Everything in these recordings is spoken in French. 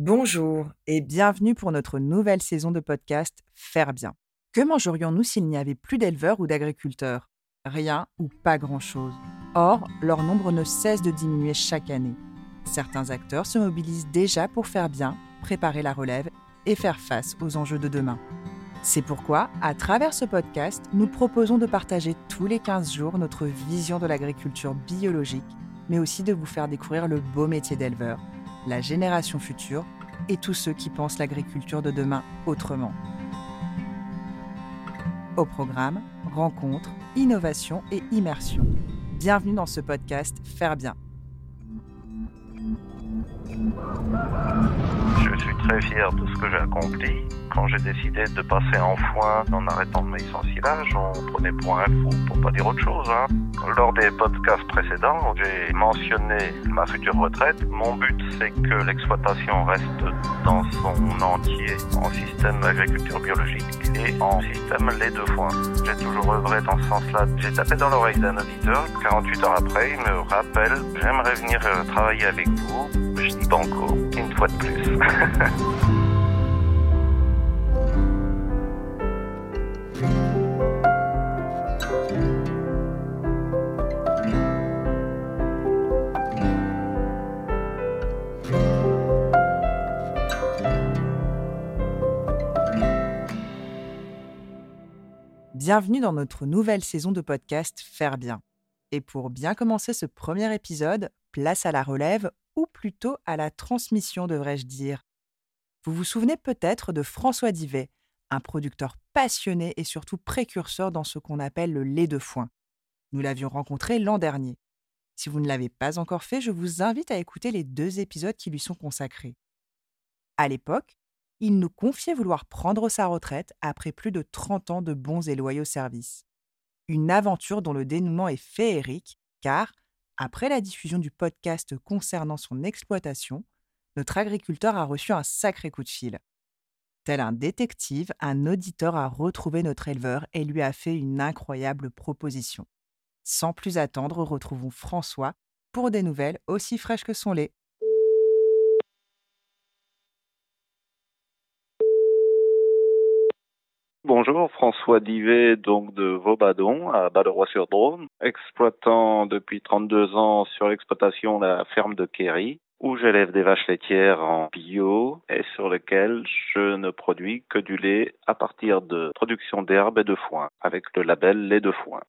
Bonjour et bienvenue pour notre nouvelle saison de podcast « Faire bien ». Que mangerions-nous s'il n'y avait plus d'éleveurs ou d'agriculteurs ? Rien ou pas grand-chose. Or, leur nombre ne cesse de diminuer chaque année. Certains acteurs se mobilisent déjà pour faire bien, préparer la relève et faire face aux enjeux de demain. C'est pourquoi, à travers ce podcast, nous proposons de partager tous les 15 jours notre vision de l'agriculture biologique, mais aussi de vous faire découvrir le beau métier d'éleveur, la génération future et tous ceux qui pensent l'agriculture de demain autrement. Au programme, rencontres, innovation et immersion. Bienvenue dans ce podcast Faire bien. Je suis très fier de ce que j'ai accompli. Quand j'ai décidé de passer en foin en arrêtant de maïs en silage, on prenait pour un fou, pour pas dire autre chose. Lors des podcasts précédents, j'ai mentionné ma future retraite. Mon but, c'est que l'exploitation reste dans son entier en système agriculture biologique et en système lait de foin. J'ai toujours œuvré dans ce sens-là. J'ai tapé dans l'oreille d'un auditeur. 48 heures après, il me rappelle « J'aimerais venir travailler avec vous ». Je dis banco, une fois de plus. Bienvenue dans notre nouvelle saison de podcast Faire bien. Et pour bien commencer ce premier épisode, place à la relève, ou plutôt à la transmission, devrais-je dire. Vous vous souvenez peut-être de François Divet, un producteur passionné et surtout précurseur dans ce qu'on appelle le lait de foin. Nous l'avions rencontré l'an dernier. Si vous ne l'avez pas encore fait, je vous invite à écouter les 2 épisodes qui lui sont consacrés. À l'époque, il nous confiait vouloir prendre sa retraite après plus de 30 ans de bons et loyaux services. Une aventure dont le dénouement est féerique, car, après la diffusion du podcast concernant son exploitation, notre agriculteur a reçu un sacré coup de fil. Tel un détective, un auditeur a retrouvé notre éleveur et lui a fait une incroyable proposition. Sans plus attendre, retrouvons François pour des nouvelles aussi fraîches que son lait. Bonjour, François Divet, donc de Vaubadon, à Balleroy-sur-Drôme, exploitant depuis 32 ans sur l'exploitation la ferme de Kerry, où j'élève des vaches laitières en bio et sur lequel je ne produis que du lait à partir de production d'herbe et de foin, avec le label lait de foin.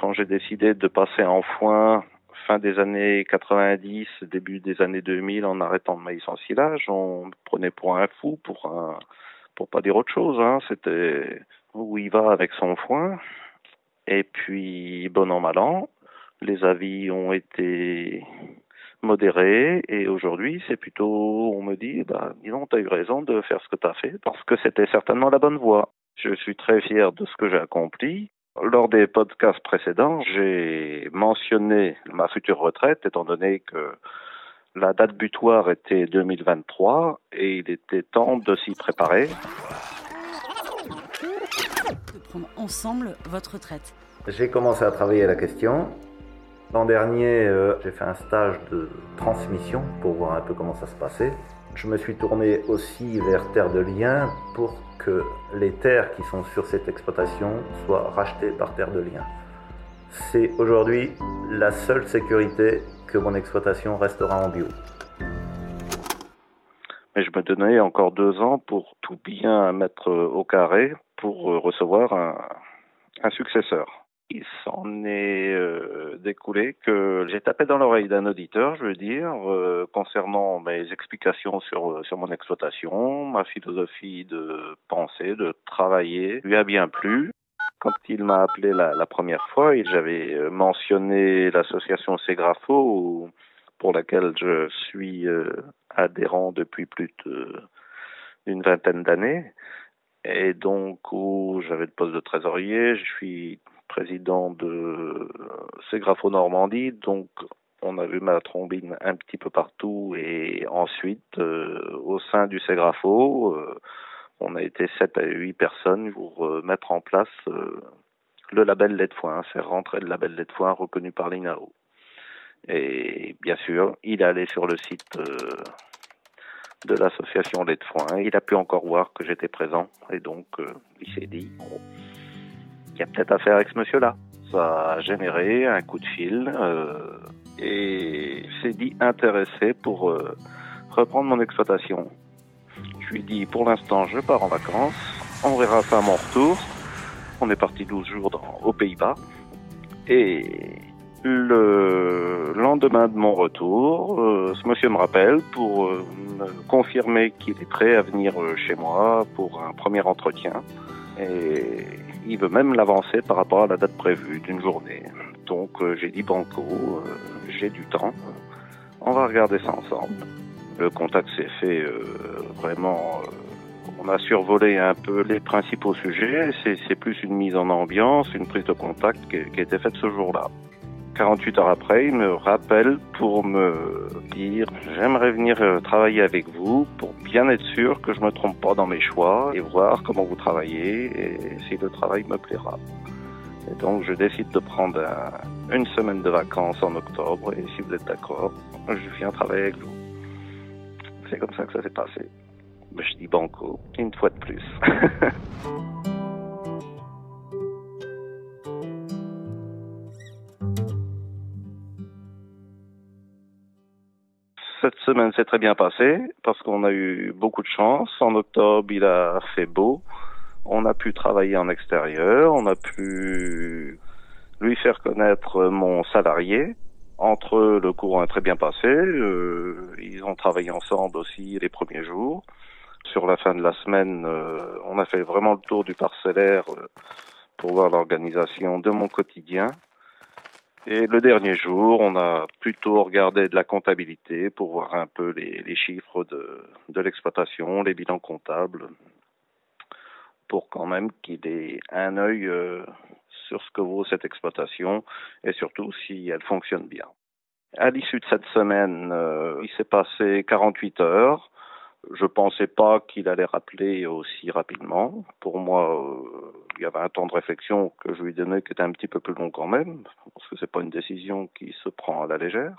Quand j'ai décidé de passer en foin fin des années 90, début des années 2000, en arrêtant de maïs en silage, on me prenait pour un fou, pour pas dire autre chose. C'était où il va avec son foin. Et puis, bon an, mal an, les avis ont été modérés. Et aujourd'hui, c'est plutôt, on me dit, dis donc, t'as eu raison de faire ce que t'as fait, parce que c'était certainement la bonne voie. Je suis très fier de ce que j'ai accompli. Lors des podcasts précédents, j'ai mentionné ma future retraite, étant donné que la date butoir était 2023 et il était temps de s'y préparer. De prendre ensemble votre retraite. J'ai commencé à travailler la question. L'an dernier, j'ai fait un stage de transmission pour voir un peu comment ça se passait. Je me suis tourné aussi vers Terre de Liens pour que les terres qui sont sur cette exploitation soient rachetées par Terre de Liens. C'est aujourd'hui la seule sécurité que mon exploitation restera en bio. Mais je me donnais encore 2 ans pour tout bien mettre au carré pour recevoir un successeur. Il s'en est découlé que j'ai tapé dans l'oreille d'un auditeur, je veux dire, concernant mes explications sur mon exploitation, ma philosophie de penser, de travailler, lui a bien plu. Quand il m'a appelé la première fois, j'avais mentionné l'association Ségrafo, pour laquelle je suis adhérent depuis plus d'une 20aine d'années, et donc où j'avais le poste de trésorier, je suis président de Cégrapho Normandie, donc on a vu ma trombine un petit peu partout, et ensuite au sein du Ségrafo, on a été 7 à 8 personnes pour mettre en place le label lait de foin, faire rentrer le label lait de foin reconnu par l'INAO. Et bien sûr, il est allé sur le site de l'association lait de foin, il a pu encore voir que j'étais présent, et donc il s'est dit, oh, il y a peut-être affaire avec ce monsieur-là. Ça a généré un coup de fil et s'est dit intéressé pour reprendre mon exploitation. Je lui ai dit, pour l'instant, je pars en vacances, on verra ça à mon retour. On est parti 12 jours aux Pays-Bas, et le lendemain de mon retour, ce monsieur me rappelle pour me confirmer qu'il est prêt à venir chez moi pour un premier entretien, et il veut même l'avancer par rapport à la date prévue d'une journée. Donc j'ai dit banco, j'ai du temps, on va regarder ça ensemble. Le contact s'est fait vraiment... on a survolé un peu les principaux sujets, c'est plus une mise en ambiance, une prise de contact qui a été faite ce jour-là. 48 heures après, il me rappelle pour me dire « J'aimerais venir travailler avec vous pour bien être sûr que je ne me trompe pas dans mes choix et voir comment vous travaillez et si le travail me plaira. » Et donc je décide de prendre une semaine de vacances en octobre, et si vous êtes d'accord, je viens travailler avec vous. C'est comme ça que ça s'est passé. Je dis banco, une fois de plus. Cette semaine s'est très bien passée parce qu'on a eu beaucoup de chance. En octobre, il a fait beau. On a pu travailler en extérieur. On a pu lui faire connaître mon salarié. Entre eux, le courant est très bien passé. Ils ont travaillé ensemble aussi les premiers jours. Sur la fin de la semaine, on a fait vraiment le tour du parcellaire pour voir l'organisation de mon quotidien. Et le dernier jour, on a plutôt regardé de la comptabilité pour voir un peu les chiffres de l'exploitation, les bilans comptables, pour quand même qu'il ait un œil sur ce que vaut cette exploitation et surtout si elle fonctionne bien. À l'issue de cette semaine, il s'est passé 48 heures. Je pensais pas qu'il allait rappeler aussi rapidement. Pour moi, il y avait un temps de réflexion que je lui donnais qui était un petit peu plus long quand même, parce que c'est pas une décision qui se prend à la légère.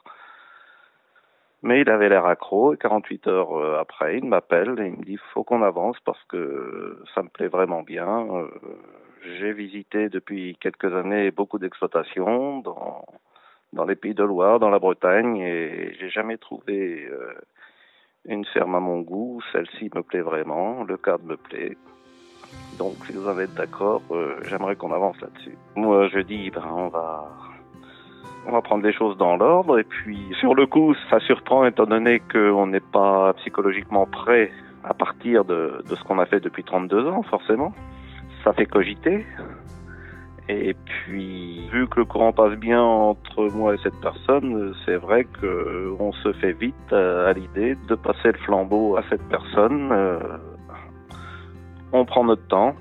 Mais il avait l'air accro, et 48 heures après, il m'appelle et il me dit « Faut qu'on avance parce que ça me plaît vraiment bien. J'ai visité depuis quelques années beaucoup d'exploitations dans les pays de Loire, dans la Bretagne, et j'ai jamais trouvé... une ferme à mon goût, celle-ci me plaît vraiment, le cadre me plaît. Donc si vous en êtes d'accord, j'aimerais qu'on avance là-dessus. » Moi je dis, on va prendre les choses dans l'ordre, et puis sur le coup ça surprend étant donné qu'on n'est pas psychologiquement prêt à partir de ce qu'on a fait depuis 32 ans forcément. Ça fait cogiter. Et puis, vu que le courant passe bien entre moi et cette personne, c'est vrai qu'on se fait vite à l'idée de passer le flambeau à cette personne. On prend notre temps,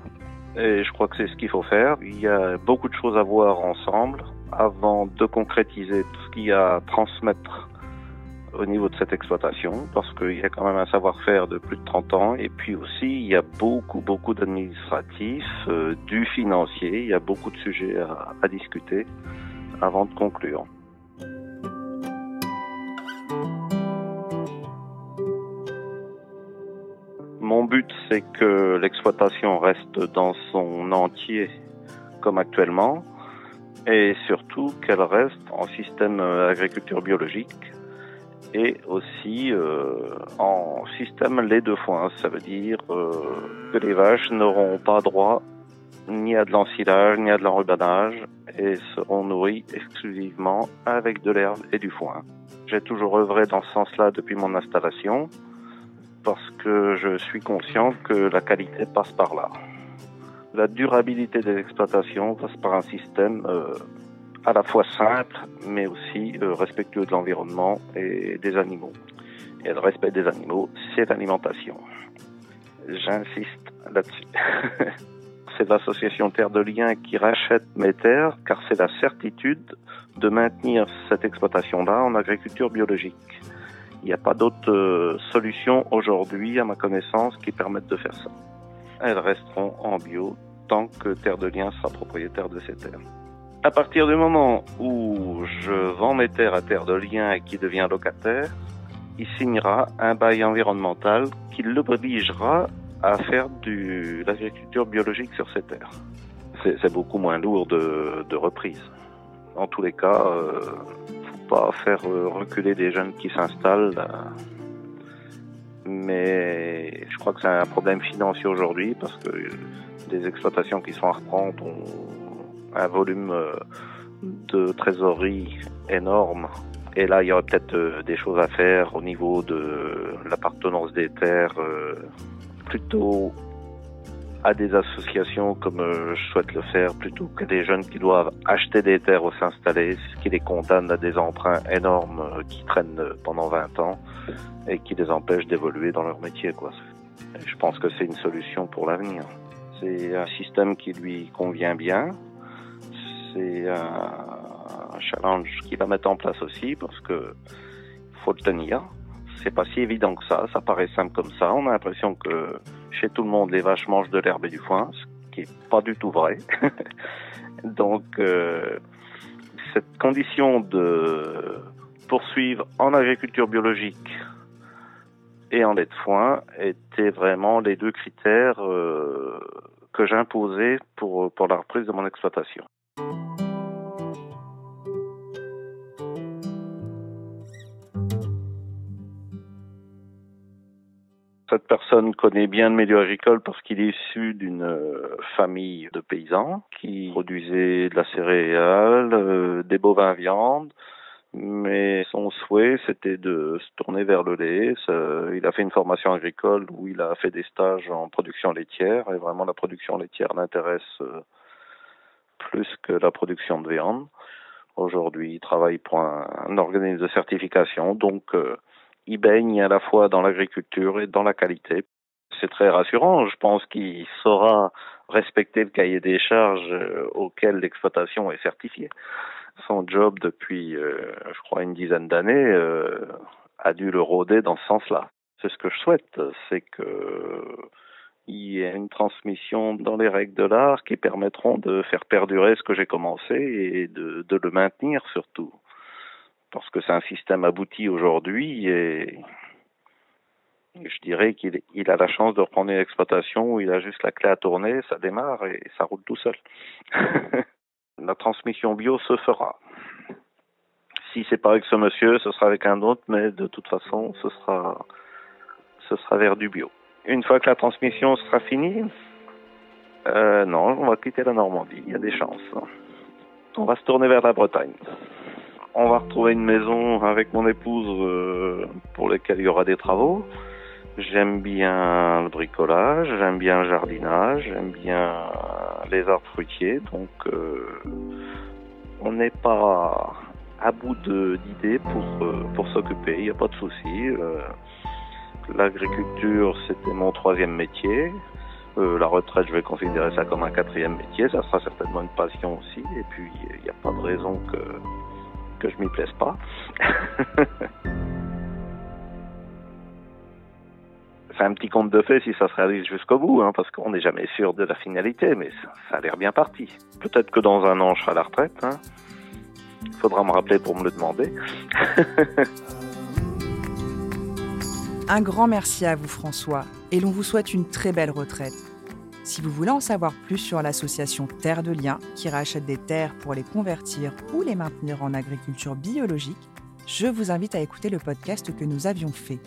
et je crois que c'est ce qu'il faut faire. Il y a beaucoup de choses à voir ensemble avant de concrétiser tout ce qu'il y a à transmettre au niveau de cette exploitation, parce qu'il y a quand même un savoir-faire de plus de 30 ans, et puis aussi il y a beaucoup d'administratifs, du financier, il y a beaucoup de sujets à discuter avant de conclure. Mon but, c'est que l'exploitation reste dans son entier comme actuellement, et surtout qu'elle reste en système agriculture biologique, et aussi en système lait de foin. Ça veut dire que les vaches n'auront pas droit ni à de l'ensilage, ni à de l'enrubanage, et seront nourries exclusivement avec de l'herbe et du foin. J'ai toujours œuvré dans ce sens-là depuis mon installation, parce que je suis conscient que la qualité passe par là. La durabilité des exploitations passe par un système à la fois simple, mais aussi respectueux de l'environnement et des animaux. Et le respect des animaux, c'est l'alimentation. J'insiste là-dessus. c'est l'association Terre de Liens qui rachète mes terres, car c'est la certitude de maintenir cette exploitation-là en agriculture biologique. Il n'y a pas d'autre solution aujourd'hui, à ma connaissance, qui permette de faire ça. Elles resteront en bio tant que Terre de Liens sera propriétaire de ces terres. À partir du moment où je vends mes terres à Terre de Liens et qui devient locataire, il signera un bail environnemental qui l'obligera à faire de l'agriculture biologique sur ses terres. C'est beaucoup moins lourd de reprise. En tous les cas, faut pas faire reculer des jeunes qui s'installent. Mais je crois que c'est un problème financier aujourd'hui parce que des exploitations qui sont à reprendre ont un volume de trésorerie énorme. Et là, il y aurait peut-être des choses à faire au niveau de l'appartenance des terres, plutôt à des associations comme je souhaite le faire, plutôt que des jeunes qui doivent acheter des terres ou s'installer, ce qui les condamne à des emprunts énormes qui traînent pendant 20 ans et qui les empêchent d'évoluer dans leur métier, quoi. Je pense que c'est une solution pour l'avenir. C'est un système qui lui convient bien. C'est un challenge qu'il va mettre en place aussi parce que faut le tenir. C'est pas si évident que ça. Ça paraît simple comme ça. On a l'impression que chez tout le monde, les vaches mangent de l'herbe et du foin, ce qui est pas du tout vrai. Donc, cette condition de poursuivre en agriculture biologique et en lait de foin étaient vraiment les deux critères que j'imposais pour la reprise de mon exploitation. Cette personne connaît bien le milieu agricole parce qu'il est issu d'une famille de paysans qui produisaient de la céréale, des bovins à viande, mais son souhait c'était de se tourner vers le lait. Il a fait une formation agricole où il a fait des stages en production laitière et vraiment la production laitière l'intéresse plus que la production de viande. Aujourd'hui, il travaille pour un organisme de certification, donc il baigne à la fois dans l'agriculture et dans la qualité. C'est très rassurant. Je pense qu'il saura respecter le cahier des charges auquel l'exploitation est certifiée. Son job depuis, je crois, une dizaine d'années a dû le rôder dans ce sens-là. C'est ce que je souhaite, c'est qu'il y ait une transmission dans les règles de l'art qui permettront de faire perdurer ce que j'ai commencé et de le maintenir surtout. Parce que c'est un système abouti aujourd'hui et je dirais qu'il a la chance de reprendre une exploitation où il a juste la clé à tourner, ça démarre et ça roule tout seul. La transmission bio se fera. Si c'est pas avec ce monsieur, ce sera avec un autre, mais de toute façon, ce sera vers du bio. Une fois que la transmission sera finie, non, on va quitter la Normandie, il y a des chances. On va se tourner vers la Bretagne. On va retrouver une maison avec mon épouse pour laquelle il y aura des travaux. J'aime bien le bricolage, j'aime bien le jardinage, j'aime bien les arbres fruitiers. Donc on n'est pas à bout d'idées pour s'occuper, il n'y a pas de souci. L'agriculture, c'était mon troisième métier. La retraite, je vais considérer ça comme un quatrième métier. Ça sera certainement une passion aussi. Et puis, il n'y a pas de raison que je m'y plaise pas. C'est un petit conte de fées si ça se réalise jusqu'au bout, hein, parce qu'on n'est jamais sûr de la finalité, mais ça a l'air bien parti. Peut-être que dans un an, je serai à la retraite. Hein. Il faudra me rappeler pour me le demander. Un grand merci à vous, François, et l'on vous souhaite une très belle retraite. Si vous voulez en savoir plus sur l'association Terre de Liens, qui rachète des terres pour les convertir ou les maintenir en agriculture biologique, je vous invite à écouter le podcast que nous avions fait.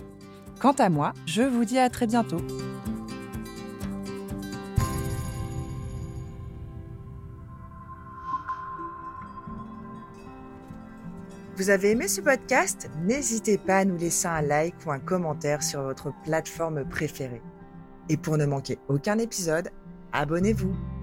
Quant à moi, je vous dis à très bientôt. Vous avez aimé ce podcast ? N'hésitez pas à nous laisser un like ou un commentaire sur votre plateforme préférée. Et pour ne manquer aucun épisode, abonnez-vous.